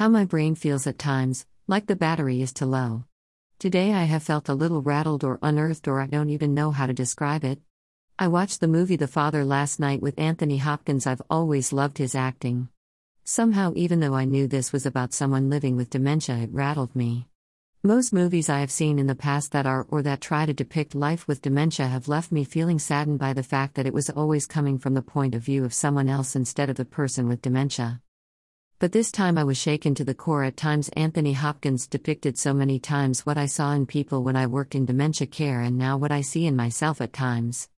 How my brain feels at times, like the battery is too low. Today I have felt a little rattled or unearthed, or I don't even know how to describe it. I watched the movie The Father last night with Anthony Hopkins. I've always loved his acting. Somehow, even though I knew this was about someone living with dementia, it rattled me. Most movies I have seen in the past that are or that try to depict life with dementia have left me feeling saddened by the fact that it was always coming from the point of view of someone else instead of the person with dementia. But this time I was shaken to the core at times. Anthony Hopkins depicted so many times what I saw in people when I worked in dementia care, and now what I see in myself at times.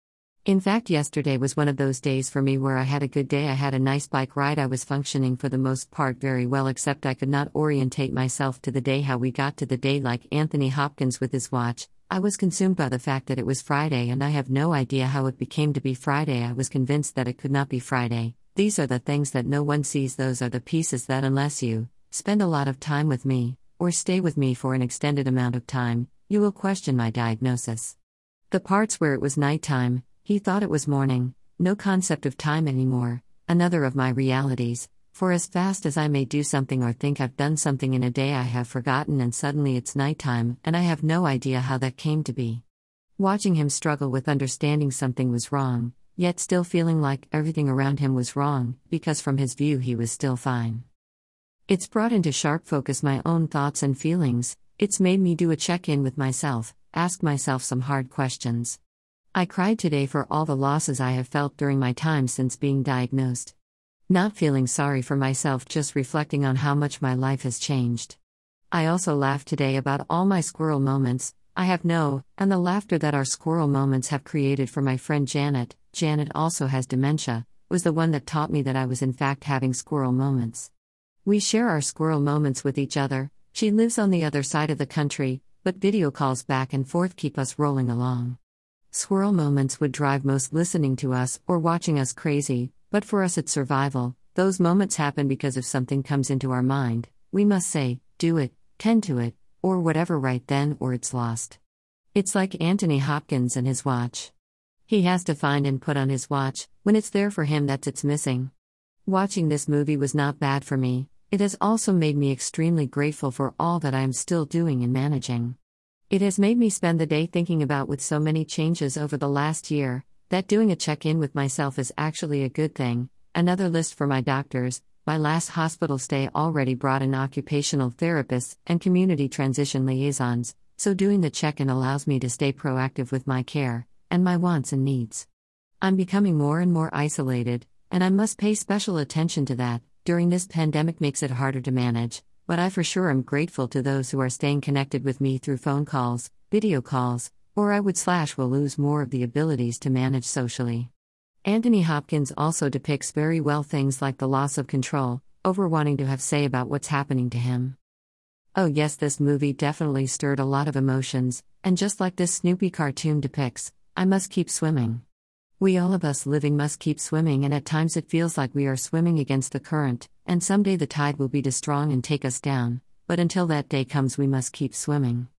In fact, yesterday was one of those days for me where I had a good day. I had a nice bike ride. I was functioning for the most part very well, except I could not orientate myself to the day, how we got to the day. Like Anthony Hopkins with his watch, I was consumed by the fact that it was Friday, and I have no idea how it became to be Friday. I was convinced that it could not be Friday. These are the things that no one sees. Those are the pieces that, unless you spend a lot of time with me, or stay with me for an extended amount of time, you will question my diagnosis. The parts where it was nighttime, he thought it was morning, no concept of time anymore, another of my realities, for as fast as I may do something or think I've done something in a day, I have forgotten, and suddenly it's nighttime, and I have no idea how that came to be. Watching him struggle with understanding something was wrong, yet still feeling like everything around him was wrong, because from his view he was still fine. It's brought into sharp focus my own thoughts and feelings. It's made me do a check-in with myself, ask myself some hard questions. I cried today for all the losses I have felt during my time since being diagnosed. Not feeling sorry for myself, just reflecting on how much my life has changed. I also laughed today about all my squirrel moments I have and the laughter that our squirrel moments have created for my friend Janet. Janet also has dementia, was the one that taught me that I was in fact having squirrel moments. We share our squirrel moments with each other. She lives on the other side of the country, but video calls back and forth keep us rolling along. Squirrel moments would drive most listening to us or watching us crazy, but for us it's survival. Those moments happen because if something comes into our mind, we must say, do it, tend to it, or whatever right then, or it's lost. It's like Anthony Hopkins and his watch. He has to find and put on his watch. When it's there for him, that's it's missing. Watching this movie was not bad for me. It has also made me extremely grateful for all that I am still doing and managing. It has made me spend the day thinking about, with so many changes over the last year, that doing a check-in with myself is actually a good thing. Another list for my doctors. My last hospital stay already brought in occupational therapists and community transition liaisons, so doing the check-in allows me to stay proactive with my care and my wants and needs. I'm becoming more and more isolated, and I must pay special attention to that. During this pandemic makes it harder to manage, but I for sure am grateful to those who are staying connected with me through phone calls, video calls, or I will lose more of the abilities to manage socially. Anthony Hopkins also depicts very well things like the loss of control, over wanting to have say about what's happening to him. Oh yes, this movie definitely stirred a lot of emotions, and just like this Snoopy cartoon depicts, I must keep swimming. We all of us living must keep swimming, and at times it feels like we are swimming against the current, and someday the tide will be too strong and take us down, but until that day comes we must keep swimming.